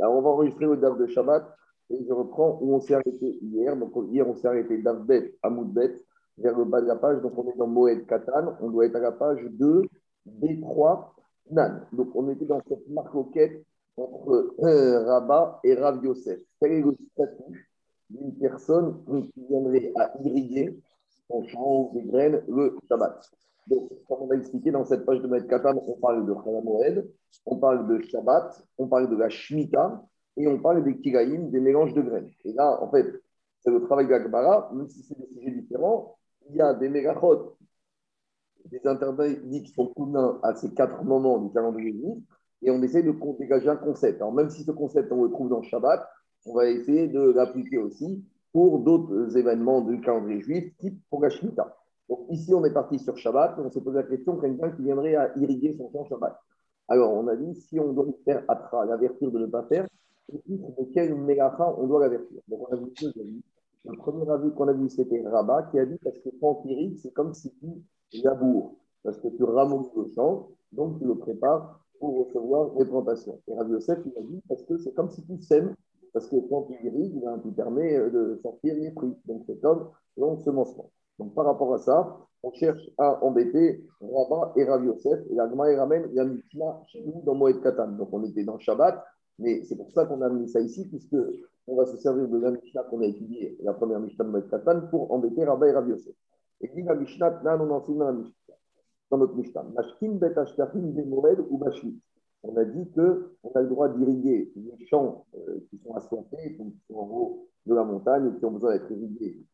Alors, on va enregistrer le DAF de Shabbat et je reprends où on s'est arrêté hier. Donc, hier, on s'est arrêté DAF Beth Amigdash vers le bas de la page. Donc, on est dans Moed Katan. On doit être à la page 2, D3, Nan. Donc, on était dans cette marcoquette entre Rabba et Rav Yosef. Quel est le statut d'une personne qui viendrait à irriguer en champ des graines le Shabbat? Donc, comme on a expliqué dans cette page de Moed Katan, on parle de Moed, on parle de Shabbat, on parle de la Shemitah et on parle des Kilaïm, des mélanges de graines. Et là, en fait, c'est le travail de la Gemara, même si c'est des sujets différents, il y a des mélachot, des interdits qui sont communs à ces quatre moments du calendrier juif, et on essaie de dégager un concept. Alors, même si ce concept, on le trouve dans Shabbat, on va essayer de l'appliquer aussi pour d'autres événements du calendrier juif, type pour la Shemitah. Donc, ici, on est parti sur Shabbat, on s'est posé la question quelqu'un qui viendrait à irriguer son champ Shabbat. Alors, on a dit, si on doit faire atra, l'avertir de ne pas faire, de quel mélaha on doit l'avertir. Donc, on a vu deux avis. Le premier avis qu'on a vu, c'était Rabat, qui a dit parce que quand tu irrigues, c'est comme si tu laboures, parce que tu ramollis le champ, donc tu le prépares pour recevoir les plantations. Et Rav Yosef, il a dit parce que c'est comme si tu sèmes, parce que quand tu irrigues, tu permets de sortir les fruits. Donc, c'est comme l'ensemencement. Donc, par rapport à ça, on cherche à embêter Rabba et Rav Yosef. Et la Gemara ramène la Mishnah chez nous dans Moed Katan. Donc, on était dans Shabbat, mais c'est pour ça qu'on a mis ça ici, puisqu'on va se servir de la Mishnah qu'on a étudiée, la première Mishnah de Moed Katan, pour embêter Rabba et Rav Yosef. Et dit la Mishnah, là, on enseigne dans notre Mishnah. Mashkin bet ashkafim de Moed ou Bashit. On a dit qu'on a le droit d'irriguer les champs qui sont assoiffés, qui sont en haut de la montagne, qui ont besoin d'être irrigués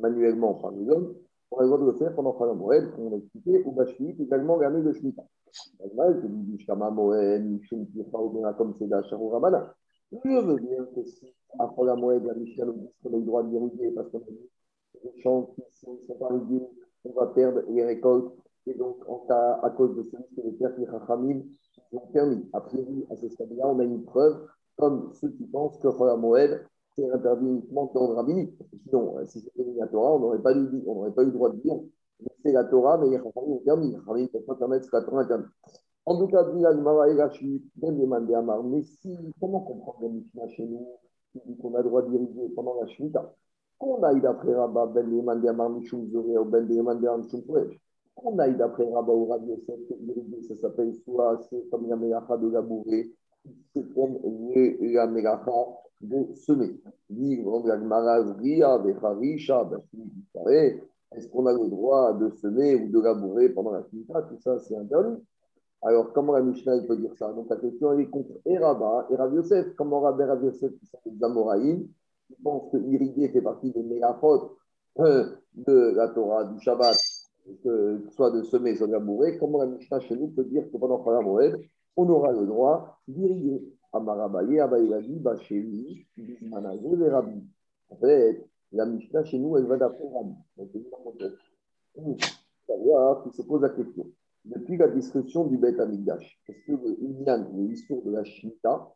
manuellement par les hommes, on a le droit de le faire pendant Chayav malkut, on a expliqué, ou Bashvit, également l'année de Shemitah. Je veux bien que si, à Chayav malkut, la Mishnah nous dit qu'on a le droit de l'irriguer, parce qu'on a dit que les champs qui ne sont pas irrigués, on va perdre les récoltes, et donc à cause de celui qui les perd, les Chachamim ont permis. Après vous, à ce stade-là, on a une preuve, comme ceux qui pensent que Chayav malkut, c'est interdit uniquement dans le rabbinique. Sinon, si c'était la Torah, on n'aurait pas eu le droit de dire c'est la Torah, mais les Rachamim ont permis. Les Rachamim ne peuvent pas permettre ce que la Torah interdit. En tout cas, mais si, comment comprendre la Mishnah chez nous qui dit qu'on a le droit de diriger pendant la Shemitah? Qu'on aille d'après Rabba, Ben Leman de Amar Mishum Zoré, ou Ben Leman de Amar Mishum Koech. Qu'on aille d'après Rabba ou Rav Yosef, ça s'appelle soit c'est comme la Mélaha de labourer, c'est comme la Mélaha de semer. Est-ce qu'on a le droit de semer ou de labourer pendant la Shemitah? Tout ça, c'est interdit. Alors, comment la Mishnah peut dire ça? Donc, la question, elle est contre Rabat et Rav Yosef. Comment Rabat et Rav Yosef, qui sont des Amoraïm, qui pensent que irriguer fait partie des mélachot de la Torah, du Shabbat, que soit de semer, soit de labourer, comment la Mishnah chez nous peut dire que pendant Chayav malkut, on aura le droit d'irriguer? Amarabaye, Abaïlabi, Bachéli, Bismanazo, les rabbis. En fait, la Mishnah chez nous, elle va d'après Rabbi. Donc, c'est une contexte. C'est-à-dire qu'il se pose la question. Depuis la destruction du Beth Amigdash, est-ce que le Inyan, l'histoire de la Shemitah,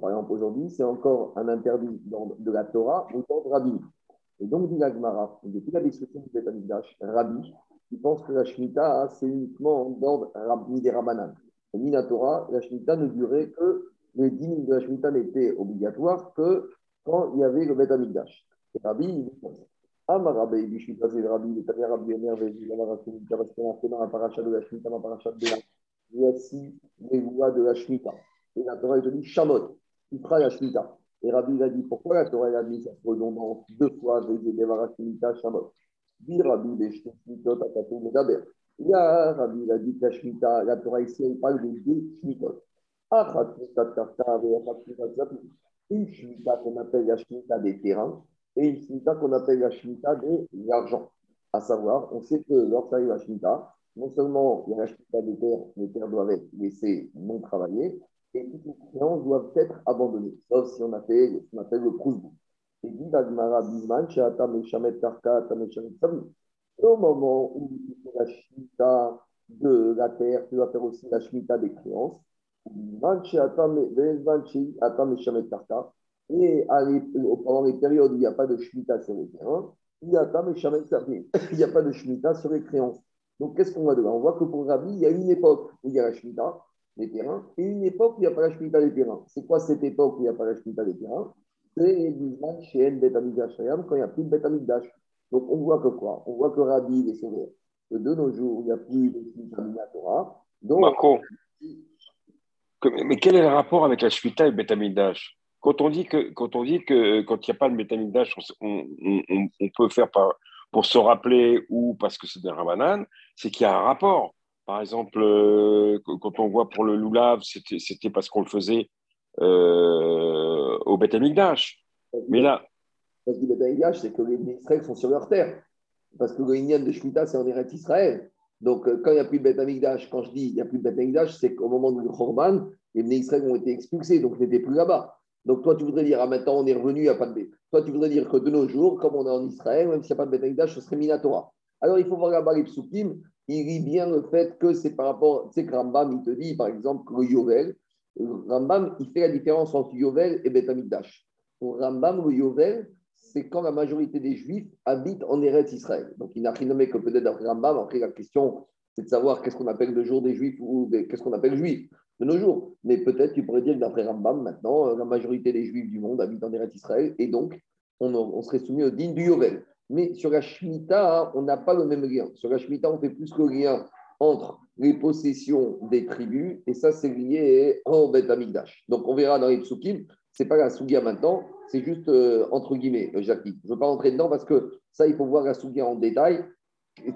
par exemple aujourd'hui, c'est encore un interdit de la Torah ou d'ordre rabbinique? Et donc, dit la Gemara, depuis la destruction du Beth Amigdash, Rabbi, il pense que la Shemitah, c'est uniquement d'ordre Rabbi des Rabbanan. Et Mina Torah, la Shemitah ne durait que les 10 000 de la Shemitah n'étaient obligatoires que quand il y avait le Beth Amigdash. Et Rabbi, il dit comme ça. Amar Rabbi, il dit comme ça, Rabbi, il dit Rabbi, il dit Amar Rabbi, il dit Amar Parasha de la Shemitah, Amar Parasha de la. Voici les voies de la Shemitah. Et la Torah, il te dit Shamot, tu feras la Shemitah. Et Rabbi, il a dit pourquoi la Torah, il a dit cette redondance deux fois, il dit Amar Shemitah, Shamot. Dit Rabbi, les Shemitot, Akatou, Medaber. Là, Rabbi, il a dit que la Shemitah, la Torah ici, elle parle de deux Shemitot. Une Shemitah qu'on appelle la Shemitah des terrains et une Shemitah qu'on appelle la Shemitah de l'argent. À savoir, on sait que lorsqu'il arrive la Shemitah, non seulement il y a la Shemitah des terres, les terres doivent être laissées non travaillées, et toutes les créances doivent être abandonnées, sauf si on a fait ce qu'on appelle le Prousbou. Et dit Dagmara Bisman, au moment où tu fais la Shemitah de la terre, tu vas faire aussi la Shemitah des créances. Et pendant les périodes où il n'y a pas de Shemitah sur les terrains, il n'y a pas de Shemitah sur les créances. Donc, qu'est-ce qu'on voit de là? On voit que pour Rabbi, il y a une époque où il y a la Shemitah des terrains et une époque où il n'y a pas la Shemitah des terrains. C'est quoi cette époque où il n'y a pas la Shemitah des terrains? C'est l'usage chez El Beth Amigdash Hayam quand il n'y a plus de Beth Amigdash. Donc on voit que quoi? On voit que Rabbi il est sévère. Que de nos jours, il n'y a plus de Shemitah de la Torah. Donc, Marco, mais quel est le rapport avec la Shemitah et le Beth Amigdash? Quand on dit que quand il n'y a pas de Beth Amigdash, on peut faire par, pour se rappeler ou parce que c'est des Rabbanan, c'est qu'il y a un rapport. Par exemple, quand on voit pour le Lulav, c'était parce qu'on le faisait au Beth Amigdash. Mais là, parce que le Beth Amigdash, c'est que les Israéliens sont sur leur terre. Parce que le Inyan de Shemitah, c'est en Eretz Israël. Donc, quand il n'y a plus de Beth Amigdash, quand je dis il n'y a plus de Beth Amigdash, c'est qu'au moment du Khorban, les Bnei Israël ont été expulsés, donc ils n'étaient plus là-bas. Donc, toi, tu voudrais dire, ah, maintenant, on est revenu, il n'y a pas de Beth. Toi, tu voudrais dire que de nos jours, comme on est en Israël, même s'il n'y a pas de Beth Amigdash, ce serait Minatora. Alors, il faut voir là-bas les Psukim. Il dit bien le fait que c'est par rapport, tu sais que Rambam, il te dit, par exemple, que le Yovel, Rambam, il fait la différence entre Yovel et Beth Amigdash. Pour Rambam, le Yovel, c'est quand la majorité des Juifs habitent en Eretz Israël. Donc, il n'a rien nommé que peut-être après Rambam. Après, la question, c'est de savoir qu'est-ce qu'on appelle le jour des Juifs ou qu'est-ce qu'on appelle Juifs de nos jours. Mais peut-être, tu pourrais dire que d'après Rambam, maintenant, la majorité des Juifs du monde habitent en Eretz Israël et donc, on serait soumis au digne du Yovel. Mais sur la Shemitah, on n'a pas le même lien. Sur la Shemitah, on fait plus le lien entre les possessions des tribus, et ça, c'est lié au Beth Amigdash. Donc, on verra dans les Psukim, ce n'est pas la Sougia maintenant, c'est juste entre guillemets, Jackie. Je ne veux pas rentrer dedans parce que ça, il faut voir la Sougia en détail.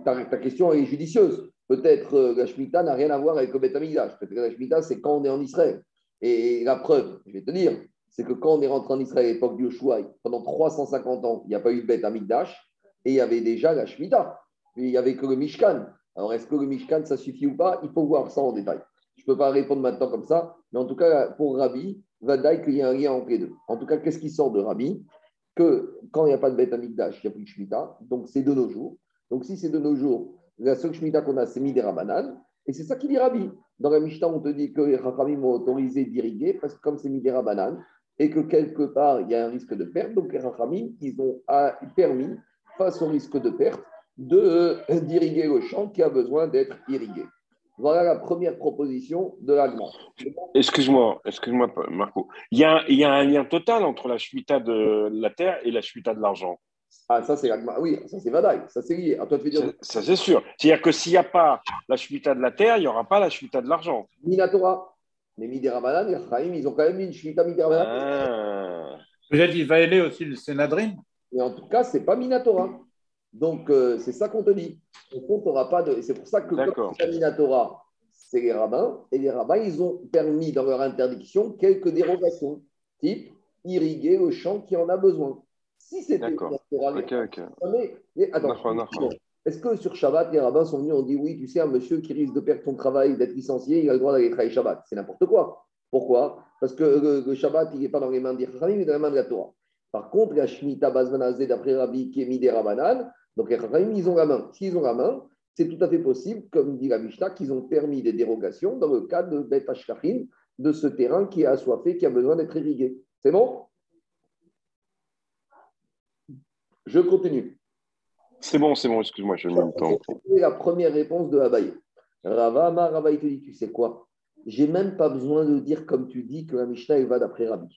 Ta question est judicieuse. Peut-être la Shemitah n'a rien à voir avec le Beth Amigdash. Peut-être que la Shemitah, c'est quand on est en Israël. Et la preuve, je vais te dire, c'est que quand on est rentré en Israël à l'époque du Shoah, pendant 350 ans, il n'y a pas eu de Beth Amigdash. Et il y avait déjà la Shemitah. Il n'y avait que le Mishkan. Alors, est-ce que le Mishkan, ça suffit ou pas? Il faut voir ça en détail. Je ne peux pas répondre maintenant comme ça. Mais en tout cas, pour Rabbi, Vadaï, qu'il y a un lien entre les deux. En tout cas, qu'est-ce qui sort de Rabbi? Que quand il n'y a pas de Beth Amigdash, il n'y a plus de Shemitah. Donc, c'est de nos jours. Donc, si c'est de nos jours, la seule Shemitah qu'on a, c'est mis des Rabbanan. Et c'est ça qu'il dit Rabbi. Dans la Mishnah, on te dit que les Rachamim m'ont autorisé d'irriguer parce que comme c'est mis des Rabbanan et que quelque part, il y a un risque de perte. Donc, les Rachamim, ils ont permis face au risque de perte, d'irriguer le champ qui a besoin d'être irrigué. Voilà la première proposition de l'Allemand. Excuse-moi, Marco. Il y a un lien total entre la Shemitah de la terre et la Shemitah de l'argent. Ah, ça c'est l'Allemand. Oui, ça c'est Vadaï, ça c'est lié. Alors, toi, tu veux dire... ça c'est sûr. C'est-à-dire que s'il n'y a pas la Shemitah de la terre, il n'y aura pas la Shemitah de l'argent. Ni la Torah. Mais Midéramanan, les Chaim, ils ont quand même mis une Shemitah Midéramanan. Ah. Peut-être qu'il va aider aussi le Sénadrin. Mais en tout cas, ce n'est pas Minatora. Donc, c'est ça qu'on te dit. On t'aura pas de... C'est pour ça que quand c'est Minatora, c'est les rabbins. Et les rabbins, ils ont permis dans leur interdiction quelques dérogations, type irriguer le champ qui en a besoin. Si c'était Minatora... Okay. Mais, attends, est-ce que sur Shabbat, les rabbins sont venus, on dit, oui, tu sais, un monsieur qui risque de perdre son travail, d'être licencié, il a le droit d'aller travailler Shabbat. C'est n'importe quoi. Pourquoi? Parce que le Shabbat, il n'est pas dans les mains des Chachamim, mais dans les mains de la Torah. Par contre, la Shemitah Bazmanazé d'après Rabbi qui est mis des Rabbanan, donc les Chachamim, ils ont la main. S'ils ont la main, c'est tout à fait possible, comme dit la Mishnah, qu'ils ont permis des dérogations dans le cas de Beth Ashkachim, de ce terrain qui est assoiffé, qui a besoin d'être irrigué. C'est bon? Je continue. C'est bon, excuse-moi, je n'ai pas le temps. C'est la première réponse de Abaye. Rava te dit, tu sais quoi? J'ai même pas besoin de dire, comme tu dis, que la Mishnah, elle va d'après Rabbi.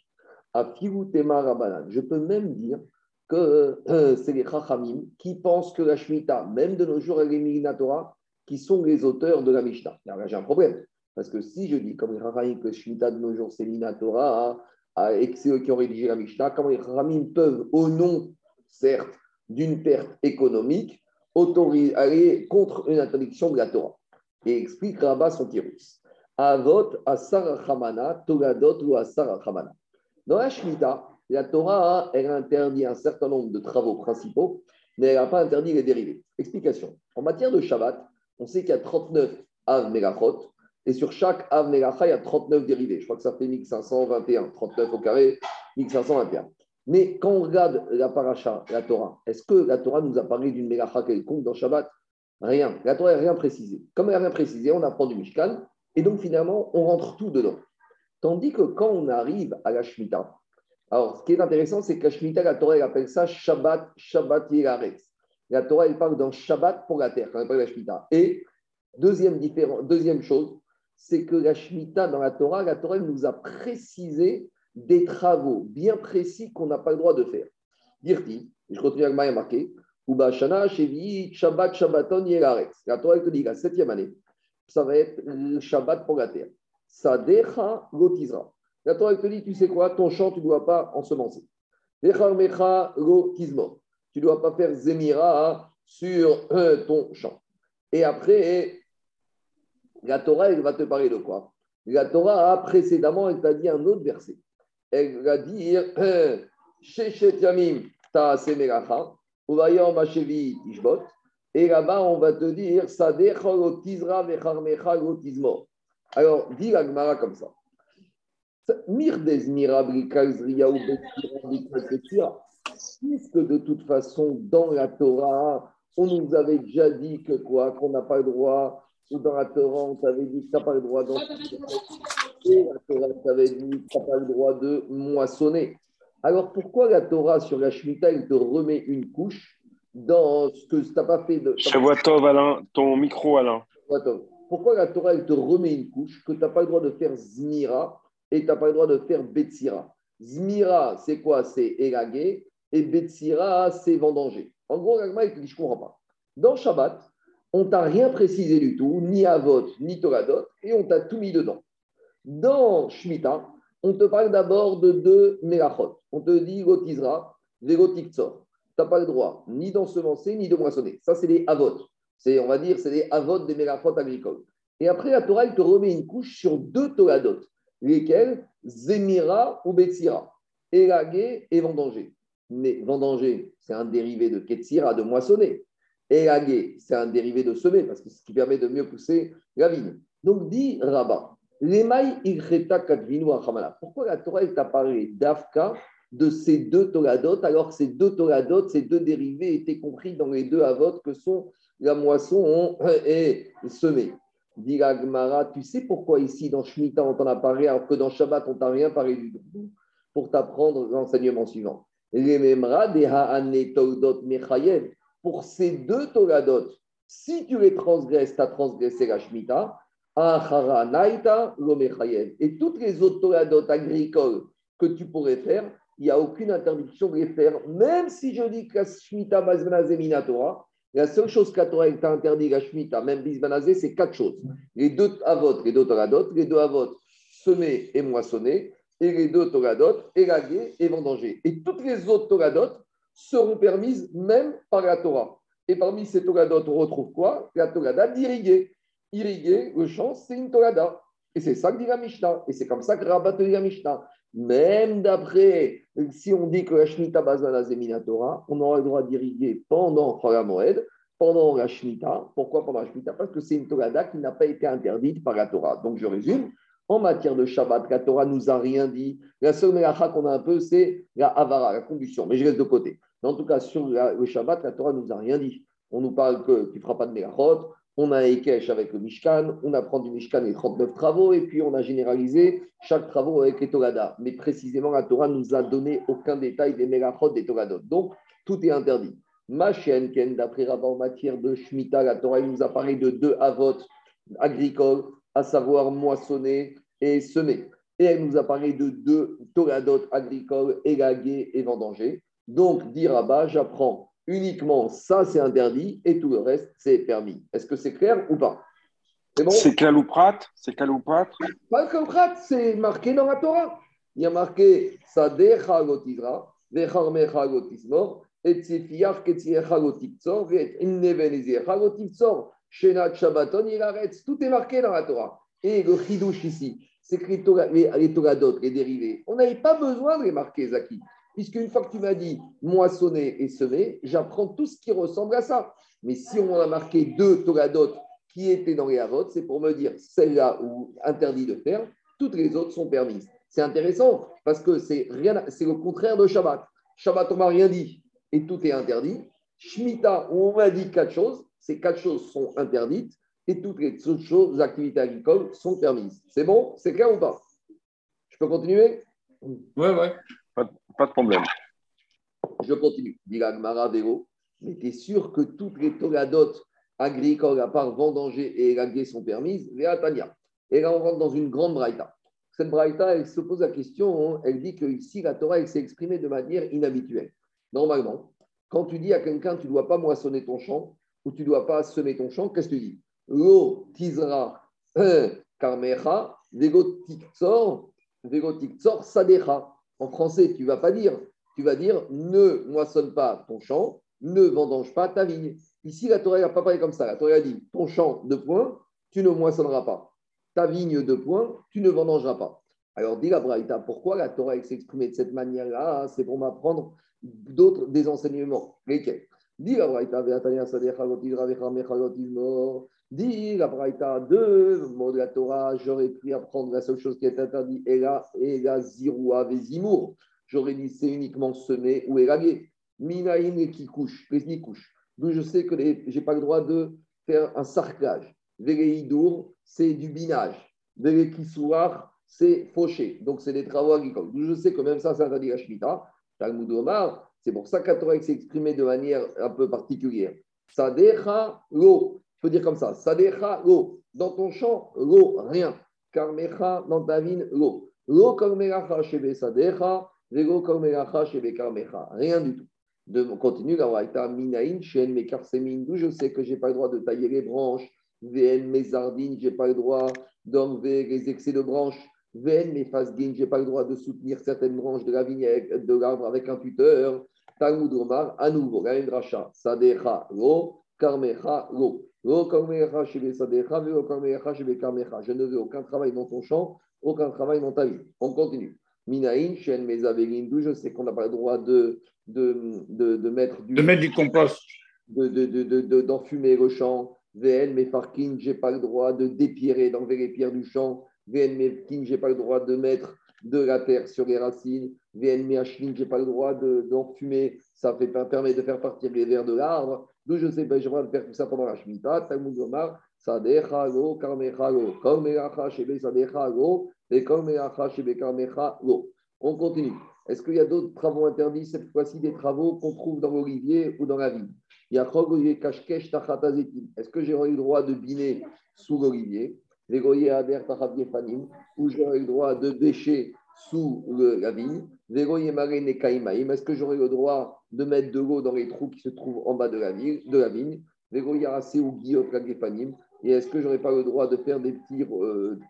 Je peux même dire que c'est les Chachamim qui pensent que la Shemitah, même de nos jours, elle est Minatora, qui sont les auteurs de la Mishnah. Alors là, j'ai un problème. Parce que si je dis, comme les Chachamim, que la Shemitah de nos jours, c'est Minatora, hein, et que c'est eux qui ont rédigé la Mishnah, comment les Chachamim peuvent, au nom, certes, d'une perte économique, aller contre une interdiction de la Torah? Et explique Rabba son tirus. Avot, Asar Rachamana, Toladot ou Asar Rachamana. Dans la Shemitah, la Torah, elle interdit un certain nombre de travaux principaux, mais elle n'a pas interdit les dérivés. Explication. En matière de Shabbat, on sait qu'il y a 39 Av Melachot, et sur chaque Av Melacha, il y a 39 dérivés. Je crois que ça fait 1521, 39 au carré, 1521. Mais quand on regarde la Parasha, la Torah, est-ce que la Torah nous a parlé d'une Melacha quelconque dans Shabbat? Rien. La Torah n'a rien précisé. Comme elle n'a rien précisé, on apprend du Mishkan, et donc finalement, on rentre tout dedans. Tandis que quand on arrive à la Shemitah, alors ce qui est intéressant, c'est que la Shemitah, la Torah, elle appelle ça Shabbat, Shabbat Yelaretz. La Torah, elle parle d'un Shabbat pour la terre, quand elle parle de la Shemitah. Et deuxième chose, c'est que la Shemitah dans la Torah nous a précisé des travaux bien précis qu'on n'a pas le droit de faire. Dirti, je continue avec Maya marqué, Uba Shana, Shevi, Shabbat, Shabbaton, Yelaretz. La Torah te dit la 7e année, ça va être le Shabbat pour la terre. Sadecha, Lotizra. La Torah te dit, tu sais quoi, ton champ, tu ne dois pas ensemencer. Dechar Mecha, Lotizmo. Tu ne dois pas faire Zemira sur ton champ. Et après, la Torah, elle va te parler de quoi? La Torah, précédemment, elle t'a dit un autre verset. Elle va dire Shechet Yamim Ta'ase Mélaha, Uvayom Hachevi Tishbot. Et là-bas, on va te dire Sadech Lotizra Vecharmecha Lotizmo. Alors, dis la Gemara comme ça. Mirdez Mirabrikal Zriya Ubetira. Puisque de toute façon, dans la Torah, on nous avait déjà dit que quoi, qu'on n'a pas le droit, ou dans la Torah, on t'avait dit que tu n'as pas le droit et la Torah t'avait dit que tu n'as pas le droit de moissonner. Alors pourquoi la Torah sur la Shemitah, elle te remet une couche dans ce que tu n'as pas fait de. Shavuatov, Alain, ton micro, Alain. Pourquoi la Torah, elle te remet une couche que tu n'as pas le droit de faire Zmira et tu n'as pas le droit de faire Betsira? Zmira, c'est quoi? C'est élaguer. Et Betsira, c'est vendanger. En gros, Agma, il te dit, je ne comprends pas. Dans Shabbat, on ne t'a rien précisé du tout, ni Avot, ni Toladot, et on t'a tout mis dedans. Dans Shemitah, on te parle d'abord de deux Melachot. On te dit, Gotizra, Vegotiktsor. Tu n'as pas le droit ni d'ensemencer, ni de moissonner. Ça, c'est les Avot. On va dire, c'est les Avot des Melachot agricoles. Et après, la Torah, elle te remet une couche sur deux Toladot, lesquelles Zemira ou Betsira, élaguer et vendanger. Mais vendanger, c'est un dérivé de Ketsira, de moissonner. Élaguer, c'est un dérivé de semer, parce que c'est ce qui permet de mieux pousser la vigne. Donc, dit Rabba, pourquoi la Torah t'a parlé d'Afka, de ces deux Toladot, alors que ces deux Toladot, ces deux dérivés étaient compris dans les deux Avot que sont la moisson et semer? Dit la Gemara, tu sais pourquoi ici, dans Shemitah, on t'en a parlé, alors que dans Shabbat, on t'a rien parlé du tout? Pour t'apprendre l'enseignement suivant. Pour ces deux Toladot, si tu les transgresses, tu as transgressé la Shemitah, et toutes les autres Toladot agricoles que tu pourrais faire, il n'y a aucune interdiction de les faire, même si je dis que la Shemitah Bazmana Zemina Torah, la seule chose que la Torah t'a interdit, la Shemitah, même Bizmanazé, c'est quatre choses. Les deux Avot, les deux Toladot, les deux Avot semer et moissonner, et les deux Toladot, élaguer et vendanger. Et toutes les autres Toladot seront permises même par la Torah. Et parmi ces Toladot, on retrouve quoi? La Tolada d'irriguer. Irriguer, le champ, c'est une Tolada. Et c'est ça que dit la Mishnah. Et c'est comme ça que Rabba te dit la Mishnah. Même d'après, si on dit que la Shemitah Bazmana Zemina Torah, on aura le droit d'irriguer pendant la Moed, pendant la Shemitah. Pourquoi pendant la Shemitah? Parce que c'est une Tolada qui n'a pas été interdite par la Torah. Donc je résume. En matière de Shabbat, la Torah ne nous a rien dit. La seule mélacha qu'on a un peu, c'est la Havara, la combustion. Mais je reste de côté. Mais en tout cas, sur le Shabbat, la Torah ne nous a rien dit. On nous parle que tu ne feras pas de mélachot. On a un Ekesh avec le Mishkan. On apprend du Mishkan les 39 travaux. Et puis, on a généralisé chaque travaux avec les Tolada. Mais précisément, la Torah ne nous a donné aucun détail des mélachot, des Toladot. Donc, tout est interdit. Machenken, d'après Rabba, en matière de Shemitah, la Torah nous a parlé de deux avot agricoles, à savoir moissonner et semer. Et elle nous a parlé de deux Toladot agricoles, élaguer et vendanger. Donc, dit Rabba, j'apprends uniquement ça, c'est interdit, et tout le reste, c'est permis. Est-ce que c'est clair ou pas? C'est bon? C'est Kaou Prat? C'est Kaou Prat? Pas Kaou Prat, c'est marqué dans la Torah. Il y a marqué Sadecha Lotizra, Vecharmecha Lotismor, et Tsefiaf Ketiecha Lotiktsor, et Inneveneziecha Lotiktsor. Shenat Shabbaton, il arrête. Tout est marqué dans la Torah. Et le chidouche ici, c'est que les Toladot, les dérivés, on n'avait pas besoin de les marquer, Zaki. Puisqu'une fois que tu m'as dit moissonner et semer, j'apprends tout ce qui ressemble à ça. Mais si on a marqué deux Toladot qui étaient dans les Avot, c'est pour me dire celle-là où interdit de faire, toutes les autres sont permises. C'est intéressant parce que c'est le contraire de Shabbat. Shabbat, on m'a rien dit et tout est interdit. Shemitah, on m'a dit quatre choses. Ces quatre choses sont interdites et toutes les autres choses, les activités agricoles sont permises. C'est bon? C'est clair ou pas? Je peux continuer? Ouais. Pas de problème. Je continue. Dit la Gemara Véro. Mais tu es sûr que toutes les Toladot agricoles, à part vendanger et élaguer, sont permises? Véatania. Et là, on rentre dans une grande braïta. Cette braïta, elle se pose la question, hein, elle dit que ici, la Torah, elle s'est exprimée de manière inhabituelle. Normalement, quand tu dis à quelqu'un, tu ne dois pas moissonner ton champ ou tu ne dois pas semer ton champ, qu'est-ce que tu dis ? Lo tizra karmecha, vegotik tsor sadecha. En français, tu ne vas pas dire. Tu vas dire, ne moissonne pas ton champ, ne vendange pas ta vigne. Ici, la Torah n'a pas parlé comme ça. La Torah a dit, ton champ de points, tu ne moissonneras pas. Ta vigne de points, tu ne vendangeras pas. Alors, dit la Braïta, pourquoi la Torah s'exprimait de cette manière-là ? C'est pour m'apprendre d'autres des enseignements. Lesquels ? Dit la Braïta, de la Torah, j'aurais pu apprendre la seule chose qui est interdite, et la ziroua vezimour. J'aurais dit, c'est uniquement semé ou élagué. Minaïn qui couche, les nikouches. D'où je sais que je n'ai pas le droit de faire un sarclage. Les Idour, c'est du binage. Les Kisouar, c'est fauché. Donc, c'est des travaux agricoles. D'où je sais que même ça, c'est interdit à Shemitah. Talmud Omar, c'est pour ça que la Torah s'est exprimée de manière un peu particulière. Sadecha lo. Je peux dire comme ça. Sadecha lo. Dans ton champ, lo, rien. Karmecha, dans ta vigne, lo. Lo karmecha shebe sadecha. Vego karmecha shebe karmecha. Rien du tout. On continue. La Raïta minaïn, shen mekarsemin. D'où je sais que je n'ai pas le droit de tailler les branches. VN mes sardines, je n'ai pas le droit d'enlever les excès de branches. VN mes fasguines, je n'ai pas le droit de soutenir certaines branches de la vigne de l'arbre avec un tuteur. Talmud Omar, à nouveau, la Dracha, Sadecha, Ro, Karmecha, Ro. Ro, Karmecha, Shebe, Sadecha, Ro, Karmecha, Shebe, Karmecha. Je ne veux aucun travail dans ton champ, aucun travail dans ta vie. On continue. Minaïn, Shen, mes avelines, d'où je sais qu'on n'a pas le droit de mettre du. De mettre du compost. D'enfumer le champ. VN Mefarkin, je n'ai pas le droit de dépierrer, d'enlever les pierres du champ. VN Mefarkin, je n'ai pas le droit de mettre de la terre sur les racines. VN Mefarkin, je n'ai pas le droit d'enfumer. Ça permet de faire partir les vers de l'arbre. D'où je sais, ben, j'ai le droit de faire tout ça pendant la Shemitah. Talmud Omar, Sadecha Lo, Karmecha Lo. Karmecha Shebe, Sadecha Lo. Et Karmecha Shebe, Karmecha Lo. On continue. Est-ce qu'il y a d'autres travaux interdits, cette fois-ci des travaux qu'on trouve dans l'olivier ou dans la vigne? Est-ce que j'aurais le droit de biner sous l'olivier, ou j'aurais le droit de bêcher sous la vigne? Est-ce que j'aurais le droit de mettre de l'eau dans les trous qui se trouvent en bas de la vigne? Et est-ce que j'aurais pas le droit de faire des petits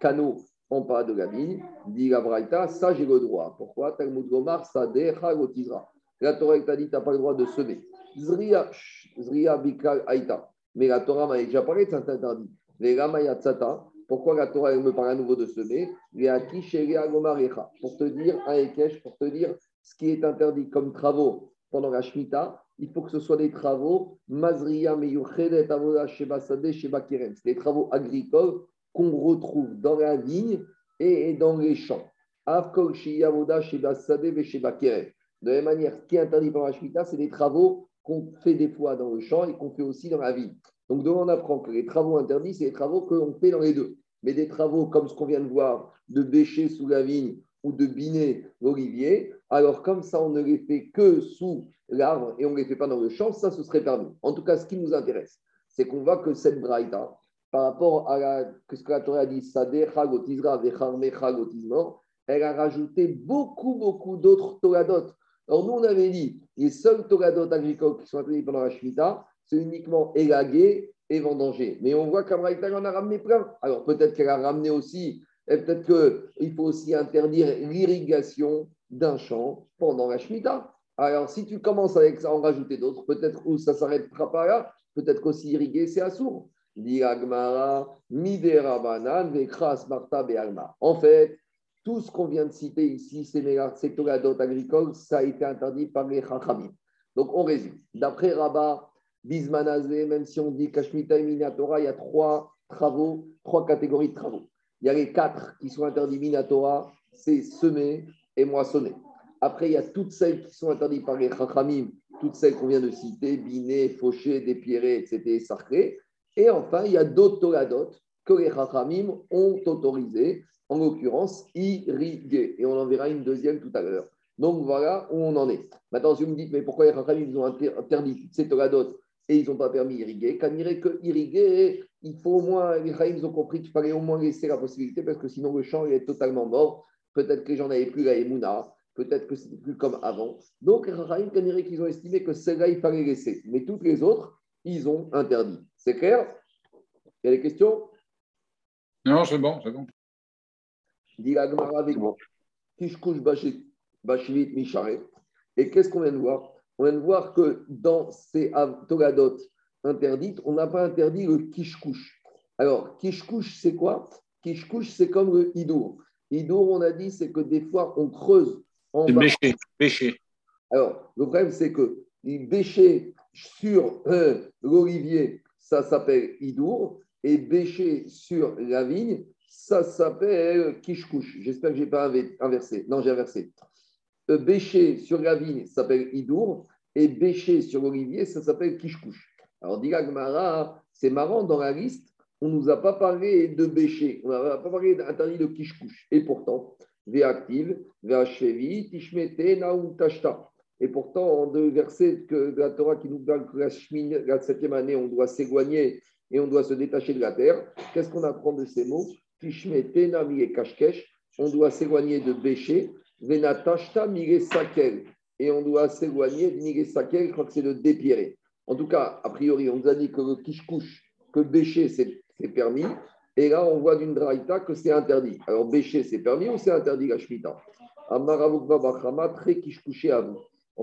canaux en bas de la vigne? Dit la Braïta, ça j'ai le droit. Pourquoi? Talmud Gomar, ça décha l'otizra. La Torah t'a dit, tu n'as pas le droit de semer. Zria Bikal Aïta. Mais la Torah m'a déjà parlé de cet interdit. Les Ramayatsata. Pourquoi la Torah elle me parle à nouveau de semer? Les Akisheria Gomarecha. Pour te dire, un Ekesh, pour te dire ce qui est interdit comme travaux pendant la Shemitah, il faut que ce soit des travaux Mazria Meyuchedet Avoda Sheba Sadeh Sheba Kerem. C'est des travaux agricoles qu'on retrouve dans la vigne et dans les champs. Avkol Shi Avoda Sheba Sadeh Ve Sheba Kerem. De la même manière, ce qui est interdit pendant la Shemitah, c'est des travaux qu'on fait des fois dans le champ et qu'on fait aussi dans la ville. Donc, de là, on apprend que les travaux interdits, c'est les travaux qu'on fait dans les deux. Mais des travaux comme ce qu'on vient de voir, de bêcher sous la vigne ou de biner l'olivier, alors comme ça, on ne les fait que sous l'arbre et on ne les fait pas dans le champ, ça, ce serait permis. En tout cas, ce qui nous intéresse, c'est qu'on voit que cette braïta, par rapport à ce que la Torah a dit, elle a rajouté beaucoup d'autres toladot. Alors, nous, on avait dit, les seuls toladot agricoles qui sont interdits pendant la Shemitah, c'est uniquement élaguer et vendanger. Mais on voit qu'Abraïta en a ramené plein. Alors, peut-être qu'elle a ramené aussi, et peut-être qu'il faut aussi interdire l'irrigation d'un champ pendant la Shemitah. Alors, si tu commences avec ça, en rajouter d'autres, peut-être où ça s'arrêtera pas là, peut-être qu'aussi irriguer, c'est assourd. En fait, tout ce qu'on vient de citer ici, ces toladot agricoles, ça a été interdit par les Khachamim. Donc, on résume. D'après Rabba, Bismanazé, même si on dit Kashmita et Minatora, il y a trois catégories de travaux. Il y a les quatre qui sont interdits Minatora, c'est semer et moissonner. Après, il y a toutes celles qui sont interdites par les Khachamim, toutes celles qu'on vient de citer, biner, faucher, dépierrer, etc., sarcler. Et enfin, il y a d'autres toladot que les Khachamim ont autorisé. En l'occurrence, irriguer. Et on en verra une deuxième tout à l'heure. Donc, voilà où on en est. Maintenant, si vous me dites, mais pourquoi les Rachamim, ils ont interdit ces toladot et ils n'ont pas permis d'irriguer. Quand il n'y que irriguer, il faut au moins, les Chaïms ont compris qu'il fallait au moins laisser la possibilité parce que sinon le champ il est totalement mort. Peut-être que les gens n'avaient plus la Emouna, peut-être que c'était plus comme avant. Donc les Chaïms, quand ils ont estimé que celle-là, il fallait laisser. Mais toutes les autres, ils ont interdit. C'est clair? Il y a des questions? Non, c'est bon, c'est bon. Dit la Gemara avec moi. Kishkush Bashivit Mishare. Et qu'est-ce qu'on vient de voir? On vient de voir que dans ces Toladot interdites, on n'a pas interdit le Kishkush. Alors, Kishkush, c'est quoi? Kishkush, c'est comme le Idour. Idour, on a dit, c'est que des fois, on creuse en bas. C'est bêché. Alors, le problème, c'est que bêcher sur l'olivier, ça s'appelle Idour, et bêcher sur la vigne, ça s'appelle Kishkush. J'espère que je n'ai pas inversé. Non, j'ai inversé. Bêcher sur la vigne, ça s'appelle Idour, et bêcher sur l'olivier, ça s'appelle Kishkush. Alors, dit la Gemara, c'est marrant, dans la liste, on ne nous a pas parlé de bêcher, on n'a pas parlé d'interdit de Kishkush. Et pourtant, Ve'aktiv, Ve'achevi, Tishmete, Naou, Tashta. Et pourtant, le verset de la Torah qui nous parle que la 7e année, on doit s'éloigner et on doit se détacher de la terre. Qu'est-ce qu'on apprend de ces mots? Tishmete, Nami et Kashkesh. On doit s'éloigner de bêcher. Venatashta miresakel. Et on doit s'éloigner de miresakel, je crois que c'est de dépierrer. En tout cas, a priori, on nous a dit que le kishkush, que bêcher, c'est permis. Et là, on voit d'une braïta que c'est interdit. Alors, bêcher, c'est permis ou c'est interdit, la Shemitah? En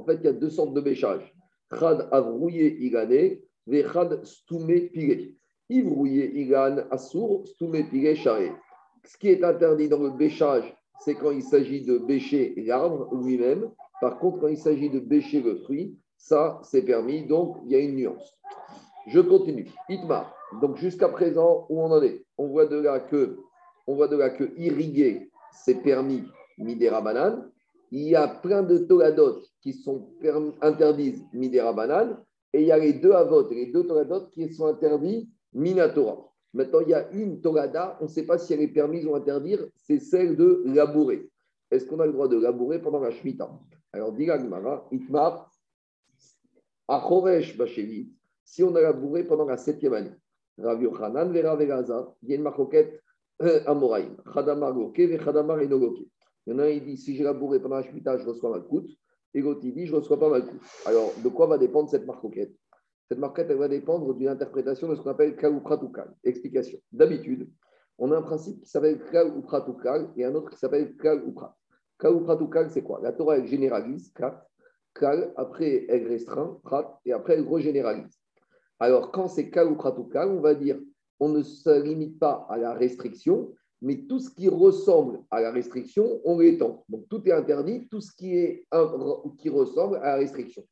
fait, il y a deux sortes de bêchage. Khad avrouillé igané, ve khad stoumé pilé. Ivrouillé igan assour, stoumé pilé charé. Ce qui est interdit dans le bêchage, c'est quand il s'agit de bêcher l'arbre lui-même. Par contre, quand il s'agit de bêcher le fruit, ça, c'est permis. Donc, il y a une nuance. Je continue. Itma. Donc, jusqu'à présent, où on en est? On voit de là que irriguer, c'est permis, midera banane. Il y a plein de toladot qui sont interdits, midera banane. Et il y a les deux avot, les deux toladot qui sont interdits, minatora. Maintenant, il y a une tolada, on ne sait pas si elle est permise ou interdire, c'est celle de labourer. Est-ce qu'on a le droit de labourer pendant la Shemitah? Alors, dit la Gemara, Itmar, Achoresh Bachevi, si on a labouré pendant la 7e année. Rabi Yohanan, Vera Veraza, il y a une marcoquette à Moraïm. Khadamar Loke, Khadamar Enoloke. Il y en a un, il dit, si j'ai labouré pendant la Shemitah, je reçois malkout. Et l'autre, il dit, je ne reçois pas malkout. Alors, de quoi va dépendre cette marcoquette? Cette marquette, elle va dépendre d'une interprétation de ce qu'on appelle Kaou Pratoukal. Explication. D'habitude, on a un principe qui s'appelle Kaou Pratoukal et un autre qui s'appelle Kaou Prat. Kaou Pratoukal, c'est quoi? La Torah, elle généralise, Kal, après elle restreint, Prat, et après elle regénéralise. Alors, quand c'est Kaou Pratoukal, on va dire, on ne se limite pas à la restriction, mais tout ce qui ressemble à la restriction, on l'étend. Donc, tout est interdit, tout ce qui ressemble à la restriction.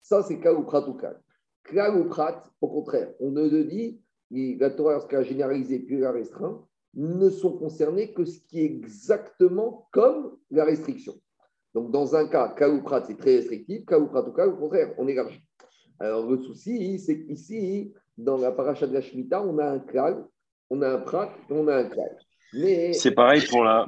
Ça, c'est Kaou Pratoukal. Kaou Prat, au contraire, on ne le dit, la Torah, ce qu'a généralisé puis la restreint, ne sont concernés que ce qui est exactement comme la restriction. Donc, dans un cas, Kaou Prat, c'est très restrictif, Kaou Pratoukal, au contraire, on élargit. Alors, le souci, c'est qu'ici, dans la Parasha de la Shemitah, on a un Kal, on a un Prat, on a un Kal. Mais... C'est pareil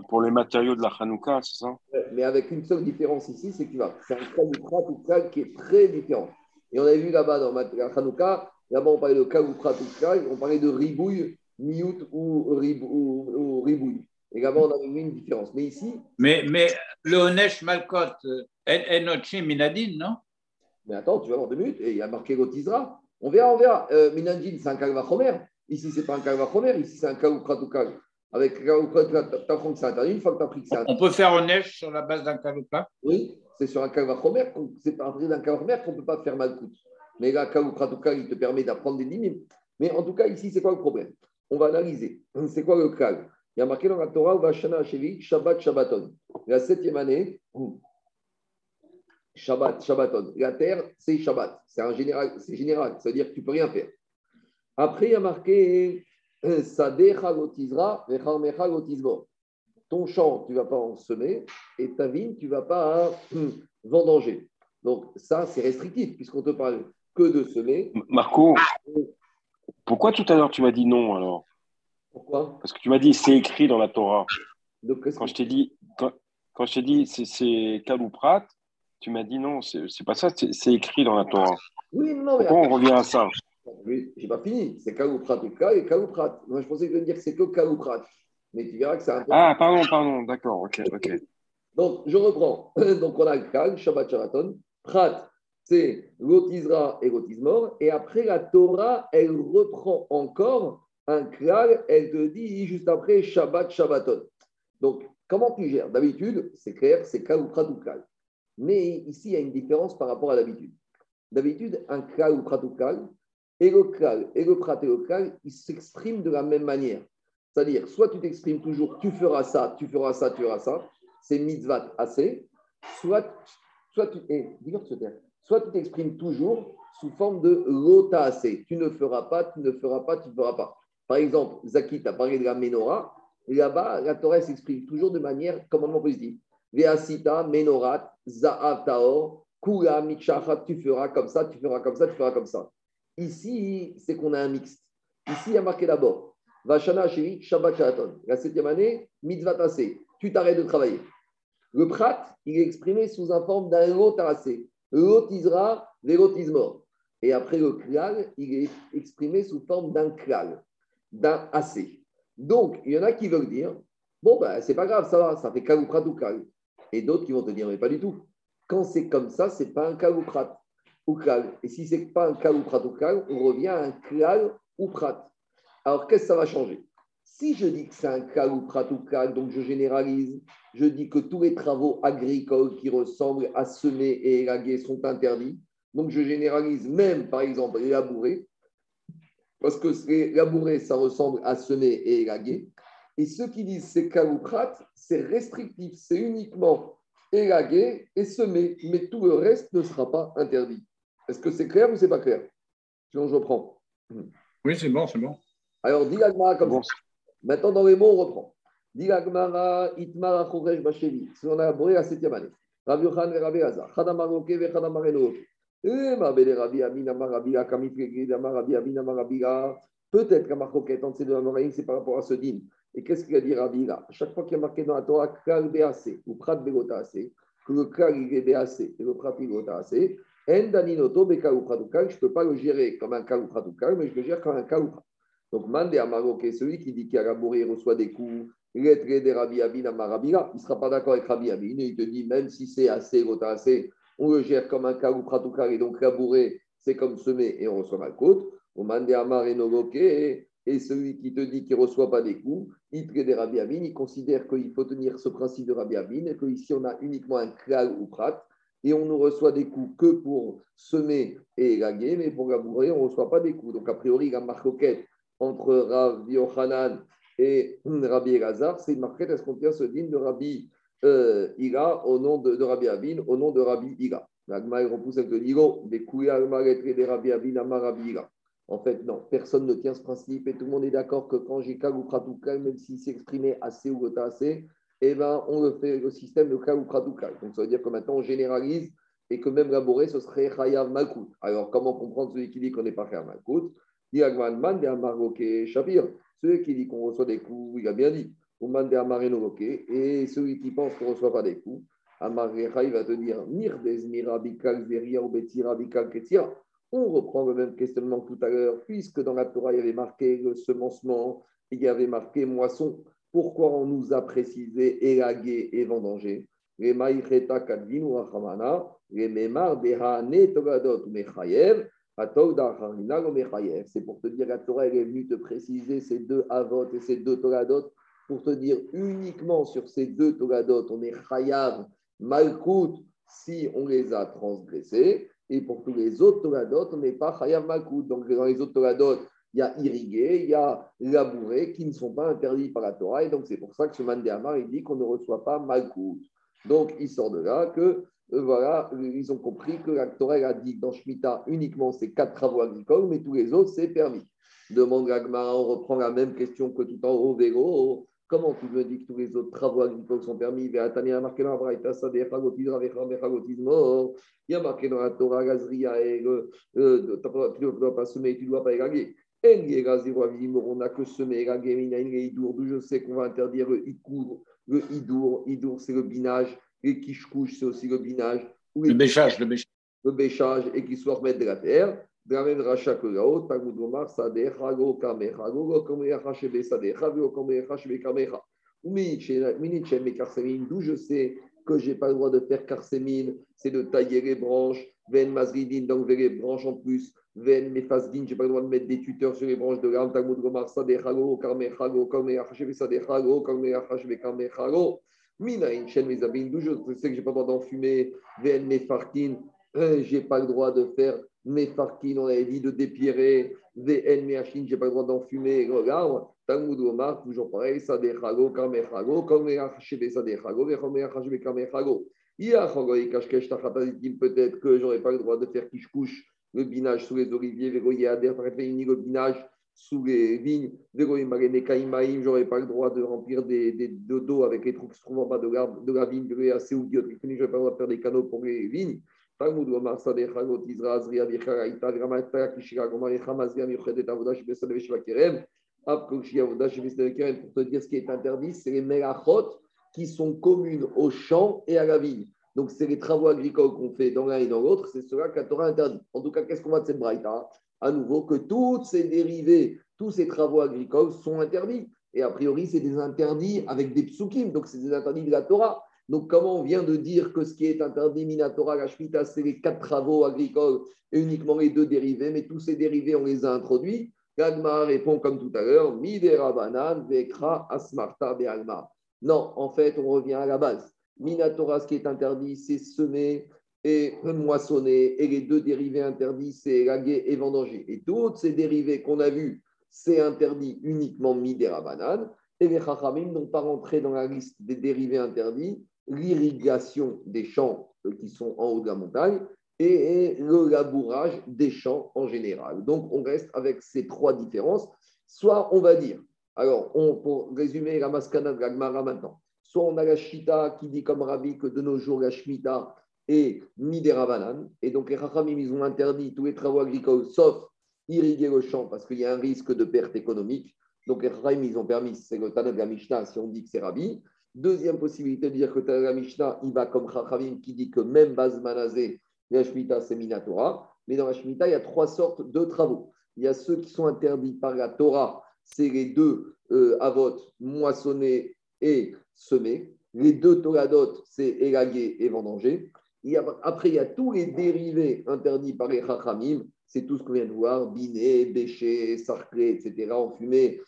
pour les matériaux de la Hanouka, c'est ça? Mais avec une seule différence ici, c'est qu'il va. C'est un Kaou Pratoukal qui est très différent. Et on avait vu là-bas dans la Hanouka, là-bas on parlait de Kaou Pratoukal, on parlait de ribouille, miout ou ribouille. Et là-bas on avait vu une différence. Mais ici. Mais le Onesh Malkot, Enochi Minadine, non? Mais attends, tu vas voir 2 minutes, et il y a marqué Gotisra. On verra. Minadine, c'est un Kalvachomer. Ici, c'est pas un Kalvachomer, ici, c'est un Kaou Pratoukal. Avec Kaou Pratoukal, tu apprends que c'est interdit, une fois que tu apprends que c'est interdit. On peut faire Onesh sur la base d'un Kalvachomer? Oui. C'est sur un Kalvachomer, c'est pas un d'un Kalvachomer qu'on ne peut pas faire malkout. Mais là, Kaou Pratoukal, il te permet d'apprendre des limites. Mais en tout cas, ici, c'est quoi le problème? On va analyser. C'est quoi le Kal? Il y a marqué dans la Torah, Shabbat, Shabbaton. La 7e année, Shabbat, Shabbaton. La terre, c'est Shabbat. C'est général. Ça veut dire que tu ne peux rien faire. Après, il y a marqué Sadeh Chalotizra, Vecharmeh Chalotizbor. Ton champ, tu ne vas pas en semer et ta vigne, tu ne vas pas vendanger. Donc, ça, c'est restrictif puisqu'on te parle que de semer. Marco, pourquoi tout à l'heure tu m'as dit non alors? Pourquoi? Parce que tu m'as dit c'est écrit dans la Torah. Donc, quand je t'ai dit, c'est Kaou Prat, tu m'as dit non, c'est pas ça, c'est écrit dans la Torah. Oui, non, mais. Après, on revient à ça. J'ai pas fini. C'est Kaou Pratoukal et Kaou Prat. Moi, je pensais que je venais dire que c'est que Kaou Prat. Mais tu verras que c'est un peu. Ah, pardon. D'accord, ok. Donc, je reprends. Donc, on a le Kal, Shabbat, Sharaton. Prat, c'est l'otisra et l'otismor. Et après, la Torah, elle reprend encore un Kal. Elle te dit juste après Shabbat, Sharaton. Donc, comment tu gères? D'habitude, c'est clair, c'est Kaou Pratoukal. Mais ici, il y a une différence par rapport à l'habitude. D'habitude, un Kaou Pratoukal et le Prat et le Kal, ils s'expriment de la même manière. C'est-à-dire, soit tu t'exprimes toujours, tu feras ça, tu feras ça, tu feras ça. C'est mitzvat assez. Soit tu t'exprimes toujours sous forme de lota assez. Tu ne feras pas, tu ne feras pas, tu ne feras pas. Par exemple, Zaki, tu as parlé de la menorah. Là-bas, la Torah s'exprime toujours de manière commandement positive. Veasita, menorat, za'av taor, kula, mitchachat, tu feras comme ça, tu feras comme ça, tu feras comme ça. Ici, c'est qu'on a un mixte. Ici, il y a marqué d'abord Vachana Shiri, Shabbat Shalaton. La 7e année, Mitzvah Tassé. Tu t'arrêtes de travailler. Le Prat, il est exprimé sous un forme d'un lot Tassé. Lot Isra, lot Ismor. Et après, le Klal, il est exprimé sous forme d'un Klal, d'un Assé. Donc, il y en a qui veulent dire bon, ben, c'est pas grave, ça va, ça fait Kaou Pratoukal. Et d'autres qui vont te dire mais pas du tout. Quand c'est comme ça, c'est pas un Kaou Prat. Ou Kal. Et si ce n'est pas un Kal ou Prat ou Kal, on revient à un Kal ou Prat. Alors, qu'est-ce que ça va changer? Si je dis que c'est un Kal ou Prat ou Kal, donc je généralise, je dis que tous les travaux agricoles qui ressemblent à semer et élaguer sont interdits, donc je généralise même, par exemple, labourer, parce que labourer, ça ressemble à semer et élaguer. Et ceux qui disent c'est Kal ou Prat, c'est restrictif, c'est uniquement élaguer et semer, mais tout le reste ne sera pas interdit. Est-ce que c'est clair ou c'est pas clair? Sinon, je reprends. Oui, c'est bon. Alors, dis la Gemara comme ça. Maintenant, dans les mots, on reprend. Dis la Gemara, Itmara Choresh Bachevi. Si on a laboré la 7e année. Rabi Yohanan et Rabi Hazar. Chadamar Oke ve Chadamar Enoch. Ema Bele Rabi Amin Amar Rabi Akamit Regrid Amar Rabi Amin Amar Rabi Ga. Peut-être qu'Amar Choket, en ces deux Amoraïm, c'est par rapport à ce dîme. Et qu'est-ce qu'il a dit Rabi là? Chaque fois qu'il y a marqué dans la Torah, Kal Be'asé ou Prat Be'gotasé, que le Kal il est Be'asé et le Prat Be'gotasé, je ne peux pas le gérer comme un Kaou Pratoukal, mais je le gère comme un Kaou Prat. Donc, Mandé Amaroké, celui qui dit qu'il a labouré, il reçoit des coups, lettre des Rabi Abin Amarabila, il ne sera pas d'accord avec Rabi Abin, et il te dit, même si c'est assez, Gota assez, on le gère comme un Kaou Pratoukal, et donc labouré, c'est comme semer, et on reçoit malkout. Mandé Amarenogoké, et celui qui te dit qu'il ne reçoit pas des coups, lettre des Rabi Abin, il considère qu'il faut tenir ce principe de Rabi Abin, et qu'ici, on a uniquement un Kaou ou Prat. Et on ne reçoit des coups que pour semer et élaguer, mais pour labourer, on ne reçoit pas des coups. Donc, a priori, la marquette entre Rabbi Yohanan et Rabbi Elazar, c'est une marquette à ce qu'on tient ce dîme de Rabbi Ila au nom de Rabbi Abin, au nom de Rabbi Ila. L'agma repousse avec le digo, des coups à l'agma des Rabbi Abin à Rabbi Ila. En fait, non, personne ne tient ce principe et tout le monde est d'accord que quand j'ai Kaou Pratoukal, même s'il s'exprimait assez ou pas assez, eh ben, on le fait le système de Kaou Pratoukal. Donc, ça veut dire que maintenant, on généralise et que même laborer, ce serait Chayav malkut. Alors, comment comprendre celui qui dit qu'on n'est pas Chayav malkut? Celui qui dit qu'on reçoit des coups, il a bien dit. Et celui qui pense qu'on ne reçoit pas des coups, il va te dire on reprend le même questionnement que tout à l'heure, puisque dans la Torah, il y avait marqué le semencement, il y avait marqué moisson. Pourquoi on nous a précisé élaguer et vendanger? Les maïcheta kadvinu rachamana, les memar behane toladot mechayev, atogda harina lo mechayev. C'est pour te dire, la Torah elle est venue te préciser ces deux avot et ces deux toladot, pour te dire uniquement sur ces deux toladot, on est chayav malkout si on les a transgressés, et pour tous les autres toladot, on n'est pas chayav malkout. Donc dans les autres toladot, il y a irriguer, il y a labourer, qui ne sont pas interdits par la Torah. Et donc, c'est pour ça que ce Mandéamar, il dit qu'on ne reçoit pas Malkout. Donc, il sort de là que, voilà, ils ont compris que la Torah a dit que dans Shemitah, uniquement, c'est 4 travaux agricoles, mais tous les autres, c'est permis. Demande la Gemara, on reprend la même question que tout en haut, vélo. Comment tu me dis que tous les autres travaux agricoles sont permis? Il y a marqué dans la Braïta, il y a marqué dans la Torah, Gazria, tu ne dois pas semer, tu ne dois pas élaguer. On n'a que semer, la gamina, Idour, d'où je sais qu'on va interdire le Idour, c'est le binage, et Kishkush, c'est aussi le binage. Le bêchage. le bêchage et qu'il soit remettre de la terre. De la même racha que la haute, Talmud Gomar, Sadeh, Hago, Kamecha, Hago, Kamecha, Shebe, Sadeh, Hago, Kamecha, Shebe, Kamecha. Minichem et Karsemine, d'où je sais que je n'ai pas le droit de faire Karsemine, c'est de tailler les branches, Ven Masridine, d'enlever les branches en plus, Ven Mefasdine, je n'ai pas le droit de mettre des tuteurs sur les branches de l'arbre, Talmud Gomar, Sadeh, Hago, Kamecha, Hago, Kamecha, Shebe, Sadeh, Hago, Kamecha, Shebe, Kamecha, Hago. Minichem et Zabine, d'où je sais que je n'ai pas le droit d'enfumer, Ven Mefarkin, je n'ai pas le droit de faire. Mes farkines, on avait dit de dépierrer, VN, mes hachines, je n'ai pas le droit d'enfumer, regarde, Talmud Omar, toujours pareil, Sadechago, Kamechago, Kamechachebe, Sadechago, Kamechachebe, Kamechago. Iachago, Ikashkesh, Tachatazitim, peut-être que je n'aurais pas le droit de faire Kishkush, le binage sous les oliviers, Vegoyader, Parféini, le binage sous les vignes, Vegoyimagene, Kaimaim, je n'aurais pas le droit de remplir de d'eau avec les trous qui se trouvent en bas de la vigne, Vegoyacé ou Biotriconi, je n'aurais pas le droit de faire des canaux pour les vignes. Pour te dire ce qui est interdit, c'est les melachot qui sont communes au champ et à la vigne. Donc, c'est les travaux agricoles qu'on fait dans l'un et dans l'autre, c'est cela que la Torah interdit. En tout cas, qu'est-ce qu'on voit de cette braïta ? À nouveau, que toutes ces dérivées, tous ces travaux agricoles sont interdits. Et a priori, c'est des interdits avec des psukim, donc c'est des interdits de la Torah. Donc, comment on vient de dire que ce qui est interdit, Minatora, la Shemitah, c'est les 4 travaux agricoles et uniquement les 2 dérivés, mais tous ces dérivés, on les a introduits. Gagmar répond comme tout à l'heure, Midera banan, Vekra, Asmarta, Bealma. Non, en fait, on revient à la base. Minatora, ce qui est interdit, c'est semer et moissonner, et les 2 dérivés interdits, c'est élaguer et vendanger. Et toutes ces dérivés qu'on a vus, c'est interdit uniquement Midera banan, et les Khachamim n'ont pas rentré dans la liste des dérivés interdits. L'irrigation des champs qui sont en haut de la montagne et le labourage des champs en général. Donc, on reste avec ces 3 différences. Soit on va dire, alors pour résumer la maskana de la Gemara maintenant, soit on a la Shita qui dit comme Rabbi que de nos jours la Shemitah est midérabanan et donc les Chachamim ils ont interdit tous les travaux agricoles sauf irriguer le champ parce qu'il y a un risque de perte économique. Donc les Chachamim ils ont permis, c'est le Tana de la Mishnah si on dit que c'est Rabbi. Deuxième possibilité de dire que la Mishnah, il va comme Chachamim qui dit que même Bazmanazé, la Shemitah, c'est Minatora. Mais dans la Shemitah, il y a 3 sortes de travaux. Il y a ceux qui sont interdits par la Torah, c'est les 2 Avot, moissonner et semer. Les 2 Toladot, c'est élaguer et vendanger. Après, il y a tous les dérivés interdits par les Chachamim. C'est tout ce qu'on vient de voir, biner, bêcher, sarcler, etc., enfumer.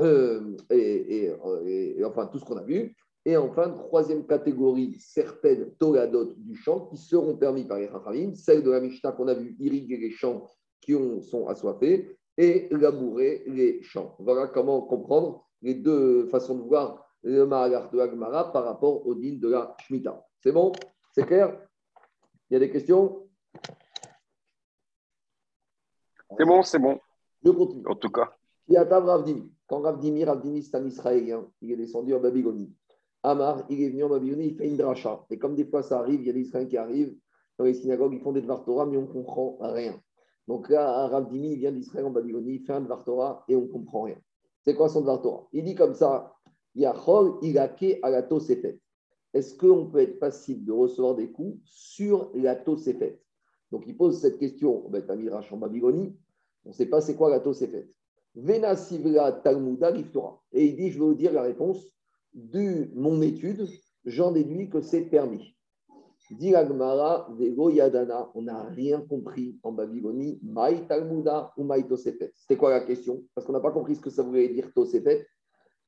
Enfin tout ce qu'on a vu. Et enfin, 3e catégorie, certaines toladotes du champ qui seront permis par les Chachamim, celle de la Mishnah qu'on a vu irriguer les champs qui sont assoiffés et labourer les champs. Voilà comment comprendre les 2 façons de voir le Mahalar de la Gemara par rapport au din de la Shemitah. C'est bon ? C'est clair ? Il y a des questions ? C'est bon, c'est bon. Je continue. En tout cas. Quand Rav Dimi, c'est un Israélien, il est descendu en Babylonie. Amar, il est venu en Babylonie, il fait une dracha. Et comme des fois ça arrive, il y a des Israéliens qui arrivent dans les synagogues, ils font des Dvar Torah, mais on ne comprend rien. Donc là, Rav Dimi, il vient d'Israël en Babylonie, il fait un Dvar Torah et on ne comprend rien. C'est quoi son Dvar Torah ? Il dit comme ça, Yachol, Ilake, à la Tosefet. Est-ce qu'on peut être passible de recevoir des coups sur la Tosefet ? Donc il pose cette question, ben, t'as mis Racha en Babylonie, on ne sait pas c'est quoi la Tosefet. Et il dit, je vais vous dire la réponse de mon étude, j'en déduis que c'est permis. Dit la Gemara, on n'a rien compris en Babylonie, Maï Talmuda ou Maï Tosefet. C'était quoi la question ? Parce qu'on n'a pas compris ce que ça voulait dire Tosefet.